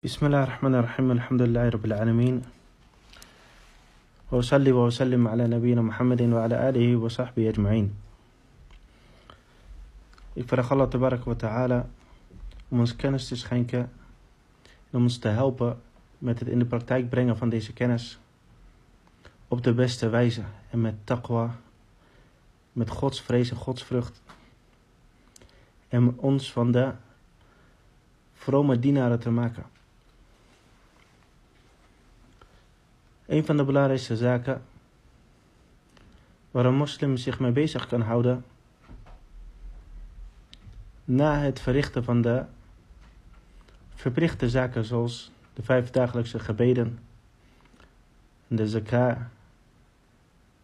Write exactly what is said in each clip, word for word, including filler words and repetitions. Bismillah ar-Rahman ar-Rahim, alhamdulillahi rabbil alameen. Wa salli wa sallim ala nabina Muhammadin wa ala alihi wa sahbihi ajma'in. Ik vraag Allah tabarak wa ta'ala om ons kennis te schenken en om ons te helpen met het in de praktijk brengen van deze kennis op de beste wijze en met taqwa, met godsvrees en godsvrucht en ons van de vrome dienaren te maken. Een van de belangrijkste zaken waar een moslim zich mee bezig kan houden na het verrichten van de verplichte zaken zoals de vijf dagelijkse gebeden, de zakat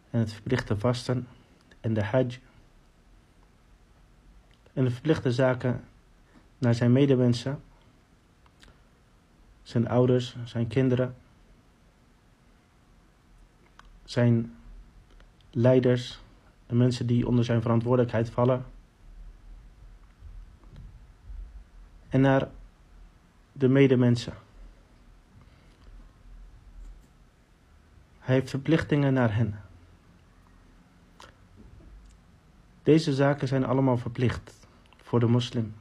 en het verplichte vasten en de hajj en de verplichte zaken naar zijn medemensen, zijn ouders, zijn kinderen, zijn leiders en mensen die onder zijn verantwoordelijkheid vallen. En naar de medemensen. Hij heeft verplichtingen naar hen. Deze zaken zijn allemaal verplicht voor de moslim.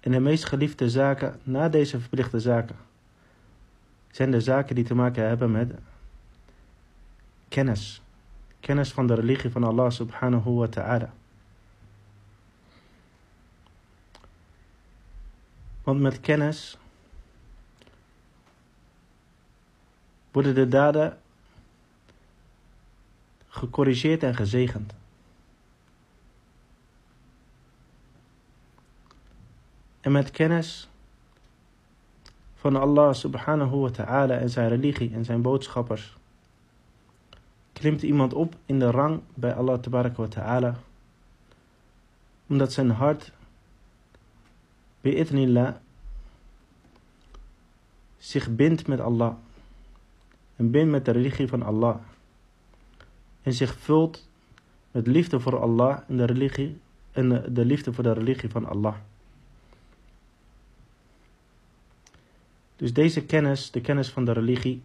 En de meest geliefde zaken na deze verplichte zaken zijn de zaken die te maken hebben met kennis. Kennis van de religie van Allah subhanahu wa ta'ala. Want met kennis worden de daden gecorrigeerd en gezegend. En met kennis van Allah subhanahu wa ta'ala en zijn religie en zijn boodschappers klimt iemand op in de rang bij Allah tabaraka wa ta'ala, omdat zijn hart bi'ithnillah zich bindt met Allah en bindt met de religie van Allah en zich vult met liefde voor Allah en de religie en de liefde voor de religie van Allah. Dus deze kennis, de kennis van de religie,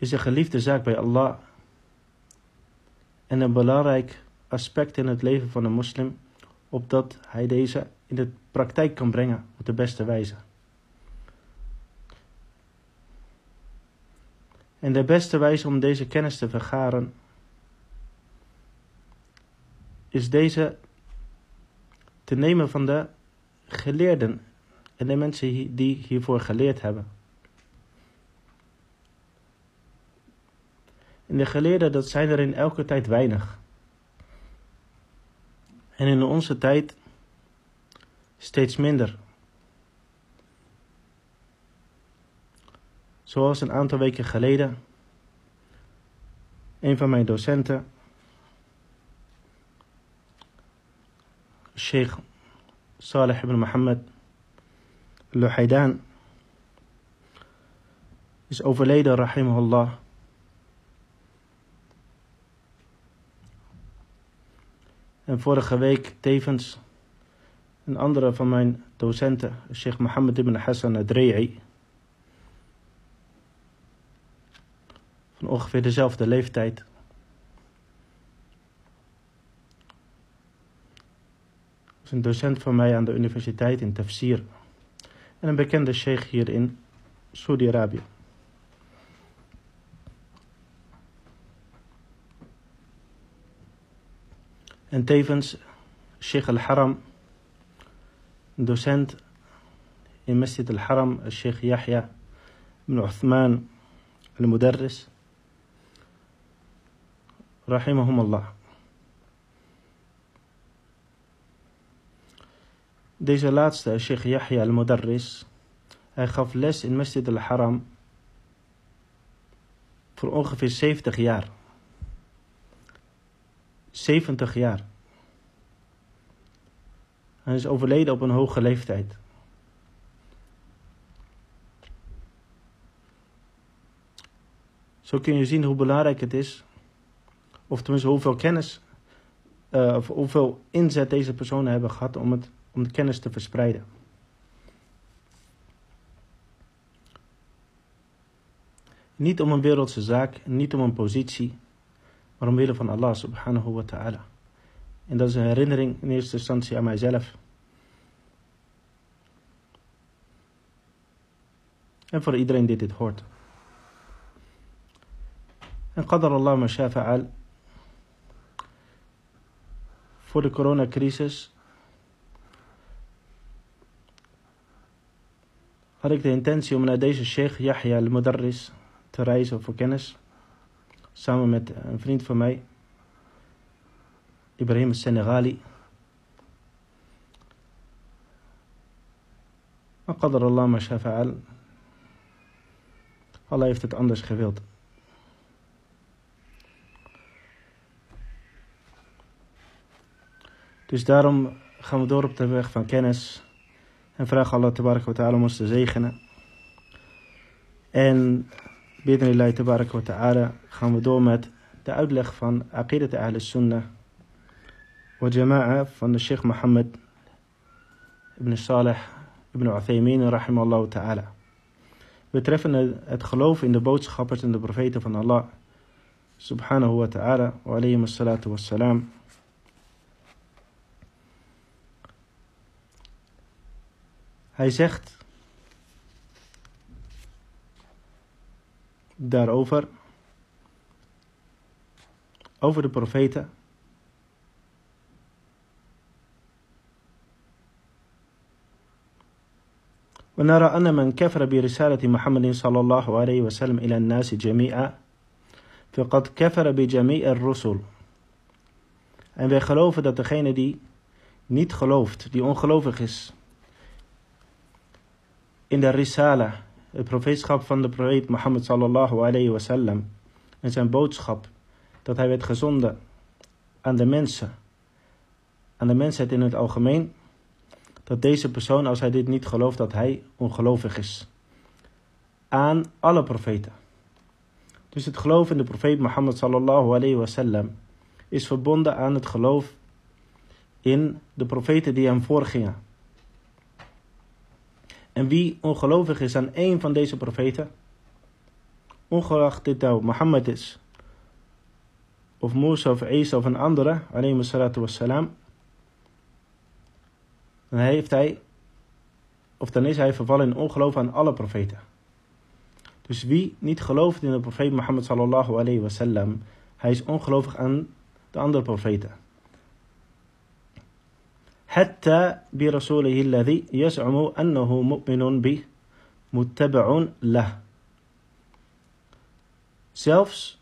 is een geliefde zaak bij Allah en een belangrijk aspect in het leven van een moslim, opdat hij deze in de praktijk kan brengen op de beste wijze. En de beste wijze om deze kennis te vergaren is deze te nemen van de geleerden en de mensen die hiervoor geleerd hebben. En de geleerden, dat zijn er in elke tijd weinig. En in onze tijd steeds minder. Zoals een aantal weken geleden een van mijn docenten, Sheikh Salih ibn Mohammed Luhaydaan, is overleden, rahimahullah. En vorige week tevens een andere van mijn docenten, Sheikh Mohammed ibn Hassan Adreyi, van ongeveer dezelfde leeftijd. Dat is een docent van mij aan de universiteit in Tafsir en een bekende sheikh hier in Saudi-Arabië. En tevens Sheikh Al-Haram, docent in Masjid Al-Haram, Sheikh Yahya bin Uthman al-Mudarris, rahimahumallah. Deze laatste, Sheikh Yahya al-Mudarris, hij gaf les in Masjid Al-Haram voor ongeveer zeventig jaar. zeventig jaar. Hij is overleden op een hoge leeftijd. Zo kun je zien hoe belangrijk het is, of tenminste hoeveel kennis, uh, of hoeveel inzet deze personen hebben gehad om, het, om de kennis te verspreiden. Niet om een wereldse zaak, niet om een positie, maar omwille van Allah subhanahu wa ta'ala. En dat is een herinnering in eerste instantie aan mijzelf. En voor iedereen die dit hoort. En qadar Allah ma shaa fa'al. Voor de coronacrisis had ik de intentie om naar deze sheikh Yahya bin Uthman al-Mudarris te reizen voor kennis. Samen met een vriend van mij, Ibrahim Senegali. Maar qadar Allah ma shaa fa'al. Allah heeft het anders gewild. Dus daarom gaan we door op de weg van kennis. En vraag Allah tabaraka wa ta'ala om ons te zegenen. En bi'idhnillahi tabaraka wa ta'ala gaan we door met de uitleg van Aqiedah de Ahl Sunnah wa Jama'a van de sheikh Mohammed ibn Saalih ibn Oethaymien rahimallahu ta'ala. Betreffende het geloof in de boodschappers en de profeten van Allah subhanahu wa ta'ala wa alayhim assalatu wassalam. Hij zegt daarover, over de profeten, ونرى أن من كفر برسالة محمد صلى الله عليه وسلم إلى الناس جميعا فقد كفر بجميع الرسل. En wij geloven dat degene die niet gelooft, die ongelovig is in de risala, het profeetschap van de profeet Mohammed sallallahu alayhi wa sallam en zijn boodschap, dat hij werd gezonden aan de mensen, aan de mensheid in het algemeen, dat deze persoon, als hij dit niet gelooft, dat hij ongelovig is aan alle profeten. Dus het geloof in de profeet Mohammed sallallahu alayhi wa sallam is verbonden aan het geloof in de profeten die hem voorgingen. En wie ongelovig is aan één van deze profeten, ongeacht dit nou Mohammed is, of Musa of Isa of een andere, alayhi salatu wassalam, dan heeft hij, of dan is hij vervallen in ongeloof aan alle profeten. Dus wie niet gelooft in de profeet Mohammed sallallahu alayhi wa sallam, hij is ongelovig aan de andere profeten. Hatta bi rasulihi alladhi yaz'umu annahu mu'minun bih muttaba'un lah. Zelfs,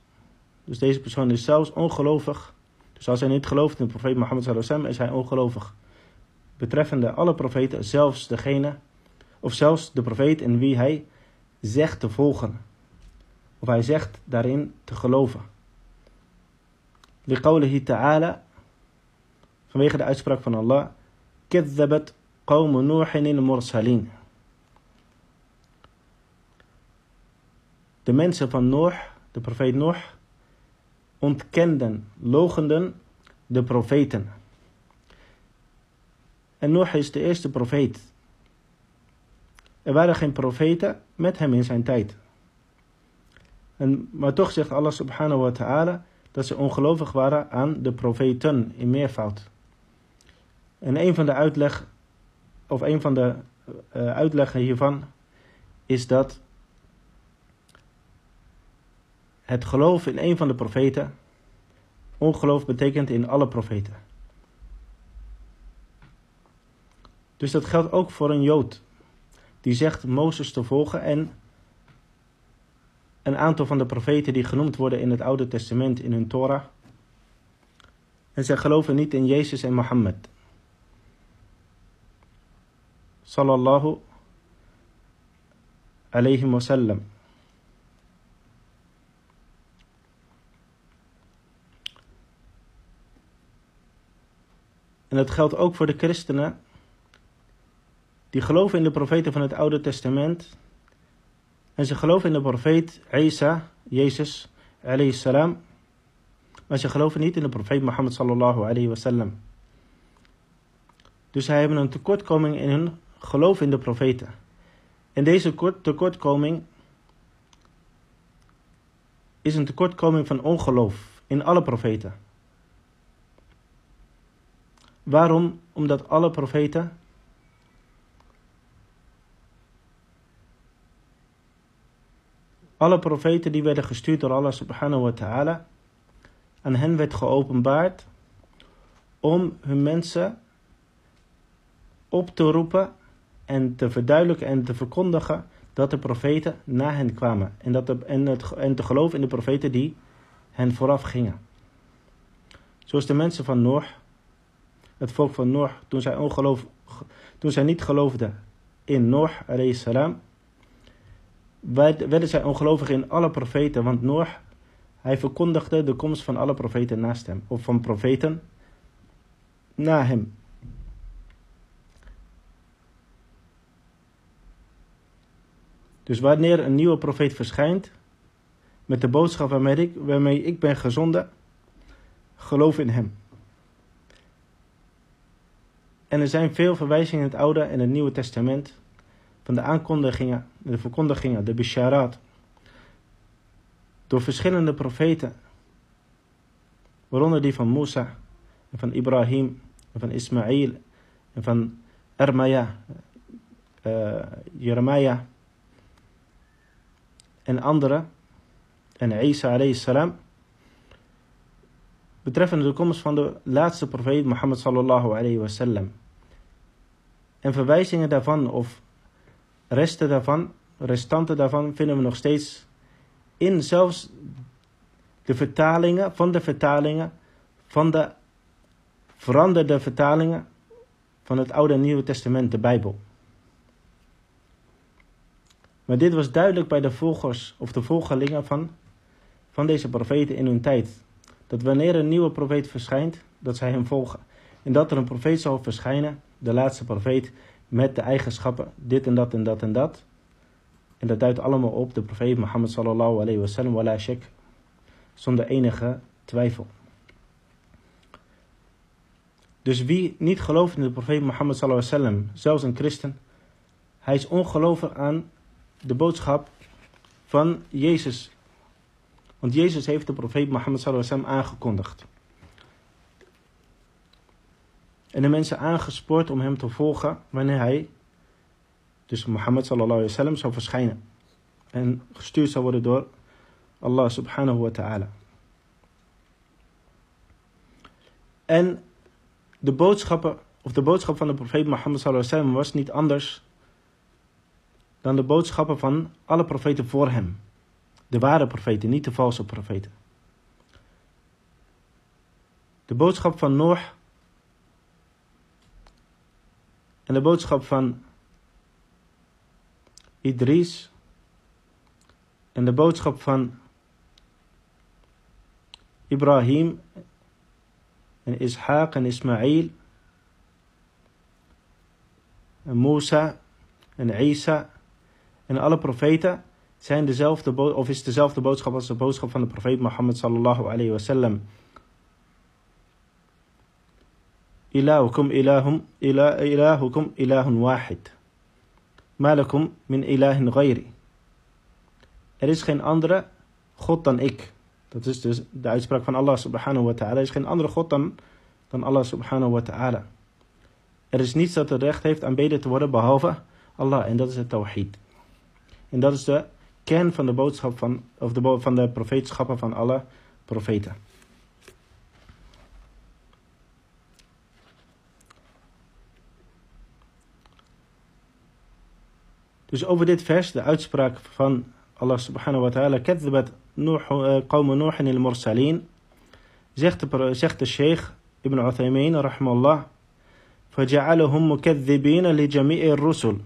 dus deze persoon is zelfs ongelovig. Dus als hij niet gelooft in de profeet Mohammed sallallahu alayhi wa sallam, is hij ongelovig betreffende alle profeten, zelfs degene, of zelfs de profeet in wie hij zegt te volgen, of hij zegt daarin te geloven. Liqawlihi ta'ala, vanwege de uitspraak van Allah, kadzabat qawmu nuhin al mursalin. De mensen van Noor, de profeet Noor, ontkenden, loochenden de profeten. En Noach is de eerste profeet. Er waren geen profeten met hem in zijn tijd. En, maar toch zegt Allah subhanahu wa ta'ala dat ze ongelovig waren aan de profeten in meervoud. En een van de uitleg, of een van de uh, uitleggen hiervan is dat het geloof in een van de profeten ongeloof betekent in alle profeten. Dus dat geldt ook voor een Jood die zegt Mozes te volgen en een aantal van de profeten die genoemd worden in het Oude Testament in hun Torah. En zij geloven niet in Jezus en Mohammed sallallahu alayhi wa sallam. En dat geldt ook voor de christenen die geloven in de profeten van het Oude Testament. En ze geloven in de profeet Isa, Jezus, alayhi salam. Maar ze geloven niet in de profeet Mohammed sallallahu alayhi wa sallam. Dus zij hebben een tekortkoming in hun geloof in de profeten. En deze tekortkoming is een tekortkoming van ongeloof in alle profeten. Waarom? Omdat alle profeten alle profeten die werden gestuurd door Allah subhanahu wa ta'ala, aan hen werd geopenbaard om hun mensen op te roepen en te verduidelijken en te verkondigen dat de profeten na hen kwamen. En, dat de, en, het, en te geloven in de profeten die hen vooraf gingen. Zoals de mensen van Noach, het volk van Noach, toen zij, ongeloof, toen zij niet geloofden in Noach, alayhi salam, werden zij ongelovig in alle profeten. Want Noach, hij verkondigde de komst van alle profeten naast hem. Of van profeten na hem. Dus wanneer een nieuwe profeet verschijnt met de boodschap waarmee ik, waarmee ik ben gezonden, geloof in hem. En er zijn veel verwijzingen in het Oude en het Nieuwe Testament van de aankondigingen, de verkondigingen, de bisharaat, door verschillende profeten, waaronder die van Musa en van Ibrahim en van Ismaïl en van Ermaya, uh, Jeremia en anderen, en Isa alayhi salam, betreffende de komst van de laatste profeet Mohammed sallallahu alayhi wa sallam. En verwijzingen daarvan, of resten daarvan, restanten daarvan, vinden we nog steeds in zelfs de vertalingen, van de vertalingen, van de veranderde vertalingen van het Oude en Nieuwe Testament, de Bijbel. Maar dit was duidelijk bij de volgers of de volgelingen van, van deze profeten in hun tijd. Dat wanneer een nieuwe profeet verschijnt, dat zij hem volgen. En dat er een profeet zal verschijnen, de laatste profeet, met de eigenschappen dit en dat en dat en dat. En dat duidt allemaal op de profeet Mohammed sallallahu alayhi wa sallam, wala shak, zonder enige twijfel. Dus wie niet gelooft in de profeet Mohammed sallallahu alayhi wa sallam, zelfs een christen, hij is ongelovig aan de boodschap van Jezus. Want Jezus heeft de profeet Mohammed sallallahu alaihi wasallam aangekondigd. En de mensen aangespoord om hem te volgen wanneer hij, dus Mohammed sallallahu alaihi wasallam, zou verschijnen. En gestuurd zou worden door Allah subhanahu wa ta'ala. En de boodschappen, of de boodschap van de profeet Mohammed sallallahu alaihi wasallam was niet anders dan de boodschappen van alle profeten voor hem. De ware profeten, niet de valse profeten. De boodschap van Noach en de boodschap van Idris en de boodschap van Ibrahim en Ishaq en Ismaïl en Musa en Isa en alle profeten zijn dezelfde bo- of is dezelfde boodschap als de boodschap van de profeet Mohammed sallallahu alayhi wa sallam. Ilahukum ilahum ila ilahukum ilahun wahid. Malakum min ilahin ghairi. Er is geen andere God dan ik. Dat is dus de uitspraak van Allah subhanahu wa ta'ala. Er is geen andere God dan, dan Allah subhanahu wa ta'ala. Er is niets dat het recht heeft aanbeden te worden behalve Allah, en dat is het tawhid. En dat is de kern van de boodschap van, of de bo- van de profeetschappen van alle profeten. Dus over dit vers, de uitspraak van Allah subhanahu wa ta'ala, kadzabat qawm Nuh al mursalin, zegt de, zegt de sheikh ibn Oethaymien, rahmallah, فَجَعَلَهُمْ مُكَذِّبِينَ لِجَمِيعِ الرُّسُلِ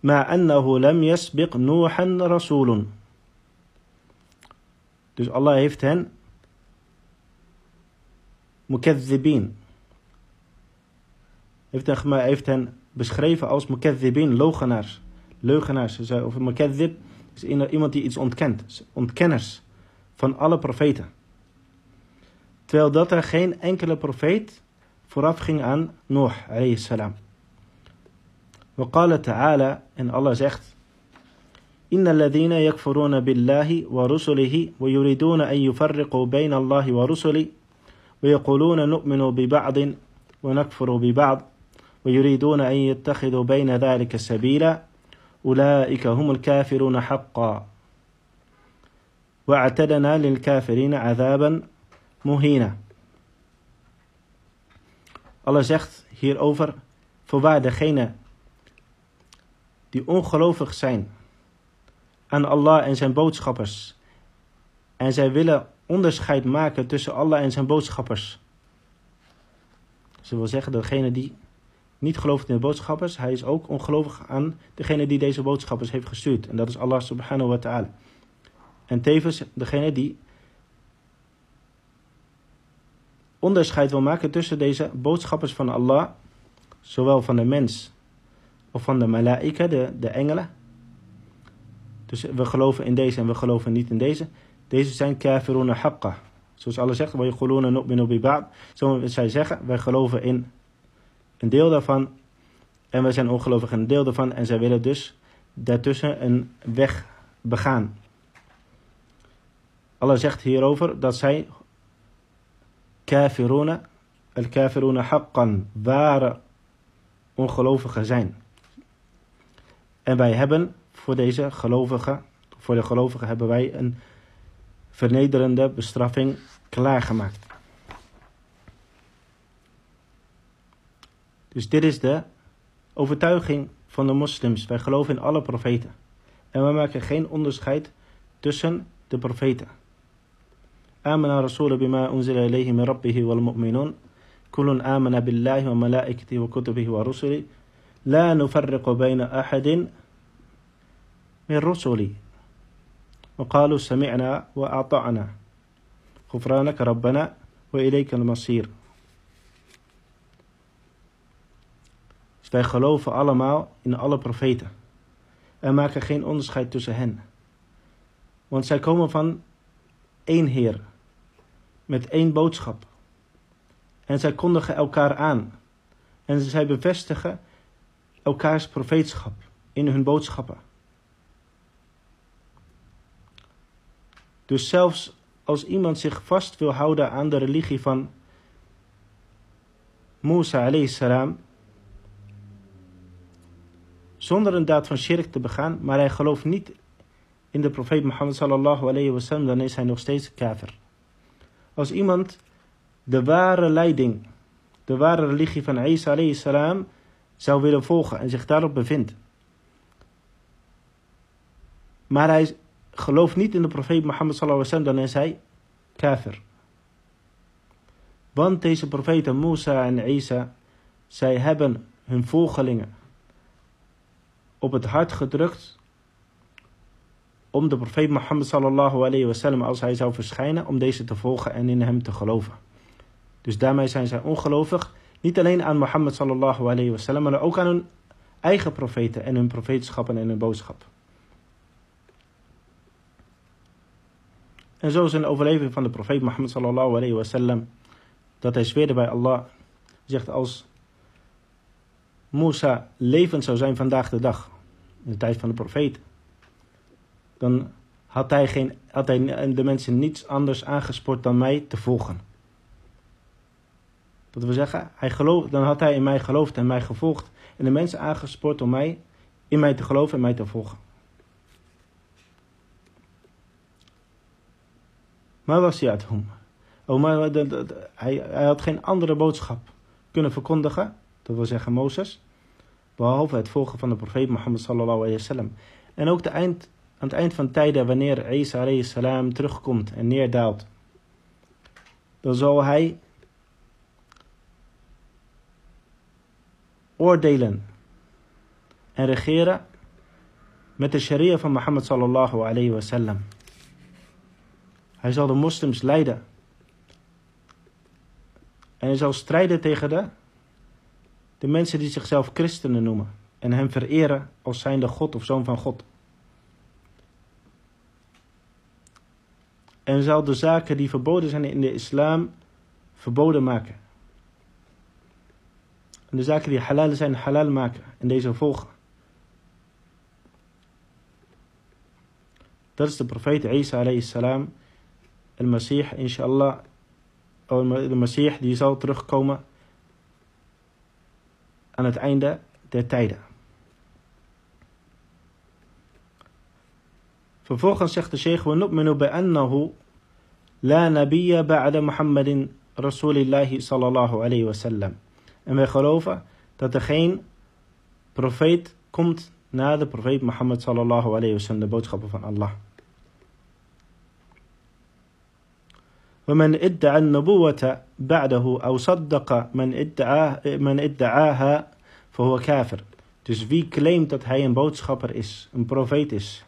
مَا أَنَّهُ لَمْ يَسْبِقْ نُوحًا رَسُولٌ. Dus Allah heeft hen mukaththibin, heeft hen beschreven als mukaththibin, leugenaars. Leugenaars, of mukaththib is iemand die iets ontkent, ontkenners van alle profeten. Terwijl dat er geen enkele profeet vooraf ging aan Nuh, alayhi salam. Wa qala ta'ala, en Allah zegt, إن الذين يكفرون بالله ورسله ويريدون أن يفرقوا بين الله ورسله ويقولون نؤمن ببعض ونكفر ببعض ويريدون أن يتخذوا بين ذلك سبيلا أولئك هم الكافرون حقا وأعتدنا للكافرين عذابا مهينا. Allah zegt hierover: voorwaar degenen die ongelovig zijn aan Allah en zijn boodschappers en zij willen onderscheid maken tussen Allah en zijn boodschappers. Ze wil zeggen, degene die niet gelooft in de boodschappers, hij is ook ongelovig aan degene die deze boodschappers heeft gestuurd. En dat is Allah subhanahu wa ta'ala. En tevens degene die onderscheid wil maken tussen deze boodschappers van Allah, zowel van de mens of van de malaika, de, de engelen. Dus we geloven in deze en we geloven niet in deze. Deze zijn kafiruna haqqa. Zoals Allah zegt, وَيَقُولُونَ نُؤْمِنُ بِبَعْضٍ. Zo zij zeggen, wij geloven in een deel daarvan en wij zijn ongelovig in een deel daarvan. En zij willen dus daartussen een weg begaan. Allah zegt hierover dat zij kafiruna, al-kafiruna haqqan, ware ongelovigen zijn. En wij hebben voor deze gelovigen, voor de gelovigen hebben wij een vernederende bestraffing klaargemaakt. Dus dit is de overtuiging van de moslims. Wij geloven in alle profeten. En wij maken geen onderscheid tussen de profeten. Amana rasula bima unzila ilayhi min rabbihi wal mu'minun. Kullun amana billahi wa malaikatihi wa kutubihi wa rusuli. La nufarriqu bayna ahadin min rusuli. Wa qalu sami'na wa ata'na. Ghufranaka rabbana wa ilayka al-masir. Dus wij geloven allemaal in alle profeten. En maken geen onderscheid tussen hen. Want zij komen van één Heer. Met één boodschap. En zij kondigen elkaar aan. En zij bevestigen elkaars profeetschap in hun boodschappen. Dus zelfs als iemand zich vast wil houden aan de religie van Musa alayhi salam, zonder een daad van shirk te begaan, maar hij gelooft niet in de profeet Mohammed sallallahu alayhi wa sallam, dan is hij nog steeds kafir. Als iemand de ware leiding, de ware religie van Isa alayhi salam zou willen volgen en zich daarop bevindt, maar hij gelooft niet in de profeet Mohammed sallallahu alayhi wa sallam, dan is hij kafir. Want deze profeten Musa en Isa, zij hebben hun volgelingen op het hart gedrukt om de profeet Mohammed sallallahu alayhi wa sallam, als hij zou verschijnen, om deze te volgen en in hem te geloven. Dus daarmee zijn zij ongelovig, niet alleen aan Mohammed sallallahu alayhi wa sallam, maar ook aan hun eigen profeten en hun profeetschappen en hun boodschap. En zo is een overlevering van de profeet Mohammed sallallahu alayhi wa sallam dat hij zweerde bij Allah, zegt: als Musa levend zou zijn vandaag de dag, in de tijd van de profeet, dan had hij, geen, had hij de mensen niets anders aangespoord dan mij te volgen. Dat wil zeggen, hij geloof, dan had hij in mij geloofd en mij gevolgd. En de mensen aangespoord om mij, in mij te geloven en mij te volgen. Maar was hij uit hem? Hij had geen andere boodschap kunnen verkondigen, dat wil zeggen Mozes, behalve het volgen van de profeet Mohammed sallallahu alayhi wa sallam. En ook de eind, aan het eind van tijden, wanneer Isa alayhi salam terugkomt en neerdaalt, dan zal hij oordelen en regeren met de sharia van Mohammed sallallahu alayhi wa sallam. Hij zal de moslims leiden. En hij zal strijden tegen de De mensen die zichzelf christenen noemen en hem vereren als zijnde God of zoon van God. En zal de zaken die verboden zijn in de islam verboden maken. En de zaken die halal zijn halal maken en deze volgen. Dat is de profeet Isa alayhi salam. El Masih, inshallah. De Masih die zal terugkomen aan het einde der tijden. Vervolgens zegt de sheikh: we nu'minu bi'annahu la nabiyya ba'da Muhammadin rasulillahi sallallahu alayhi wa sallam. En wij geloven dat er geen profeet komt na de profeet Mohammed sallallahu alayhi wa sallam, de boodschappen van Allah. ومن ادعى النبوة بعده أو صدق من ادعاه من ادعاها فهو كافر. Dus wie claimt dat hij een boodschapper is, een profeet is,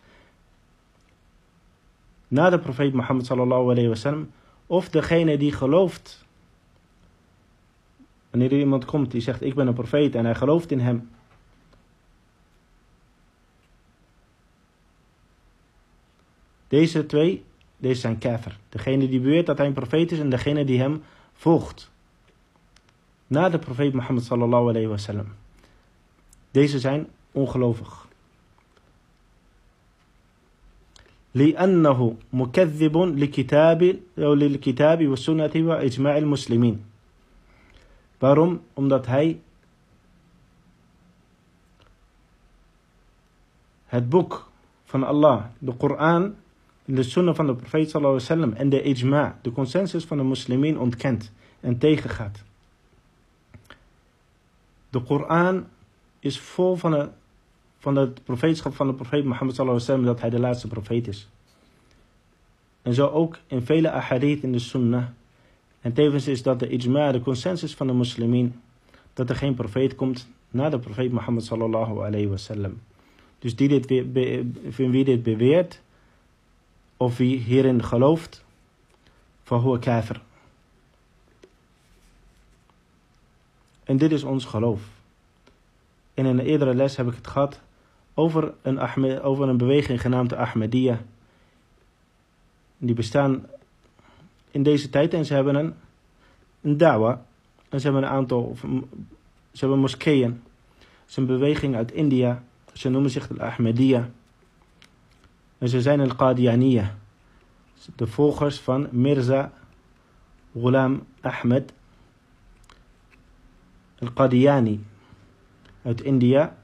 na de profeet Mohammed sallallahu alayhi wa sallam, of degene die gelooft, wanneer er iemand komt die zegt ik ben een profeet en hij gelooft in hem, deze twee, deze zijn kafir. Degene die beweert dat hij een profeet is en degene die hem volgt na de profeet Mohammed sallallahu alayhi wa sallam, deze zijn ongelovig. لأنه مكذب لكتاب أو للكتاب والسنة وإجماع المسلمين. Waarom? Omdat hij het boek van Allah, de Koran, de sunnah van de profeet sallallahu alaihi wasallam en de ijma, de consensus van de moslimin, ontkent en tegengaat. De Koran is vol van een van het profeetschap van de profeet Mohammed sallallahu alaihi wasallam, dat hij de laatste profeet is. En zo ook in vele ahadith in de sunnah. En tevens is dat de ijma, de consensus van de moslimin, dat er geen profeet komt na de profeet Mohammed sallallahu alaihi wasallam. Dus die dit be, be, van wie dit beweert, of wie hierin gelooft, fahuwa kafir. En dit is ons geloof. En in een eerdere les heb ik het gehad over een, Ahmed, over een beweging genaamd de Ahmadiyya. Die bestaan in deze tijd en ze hebben een, een da'wa. En ze hebben een aantal, of, ze hebben moskeeën. Het is een beweging uit India. Ze noemen zich de Ahmadiyya. En ze zijn de Qadianiyya, de volgers van Mirza Ghulam Ahmad al-Qadiani uit India.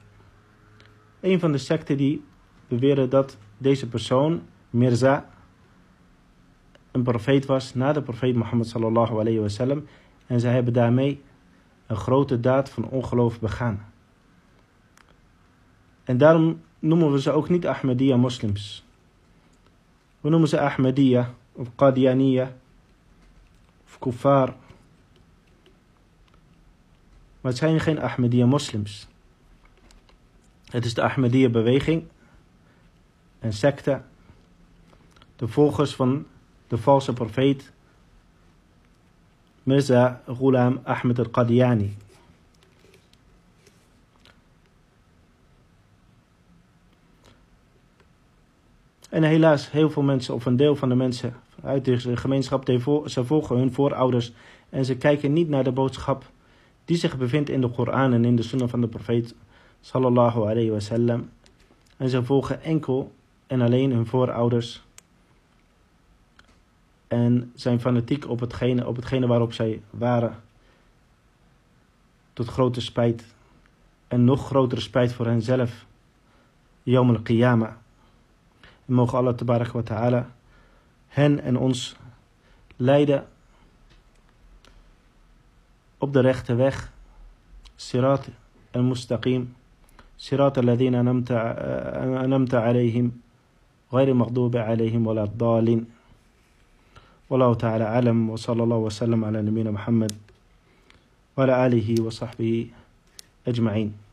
Een van de secten die beweren dat deze persoon, Mirza, een profeet was na de profeet Mohammed sallallahu alayhi wa sallam. En zij hebben daarmee een grote daad van ongeloof begaan. En daarom noemen we ze ook niet Ahmadiyya moslims. We noemen ze Ahmadiyya of Qadianiyya of kuffar. Maar het zijn geen Ahmadiyya moslims. Het is de Ahmadiyya beweging, een secte, de volgers van de valse profeet Mirza Ghulam Ahmad al-Qadiani. En helaas, heel veel mensen, of een deel van de mensen uit deze gemeenschap, ze volgen hun voorouders en ze kijken niet naar de boodschap die zich bevindt in de Koran en in de sunnah van de profeet sallallahu alayhi wa sallam. En ze volgen enkel en alleen hun voorouders en zijn fanatiek op hetgene, op hetgene waarop zij waren, tot grote spijt en nog grotere spijt voor henzelf, Yawm al-Qiyamah. En mogen Allah tabarak wa ta'ala hen en ons leiden op de rechte weg. Sirat al-Mustaqim. Sirat al-Ladina anamta alayhim. Ghairi maghdubi alayhim wa la dalin. Wallahu ta'ala alam. Wa sallallahu wa sallam ala nabina Muhammad. Wa ala alihi wa sahbihi ajma'in.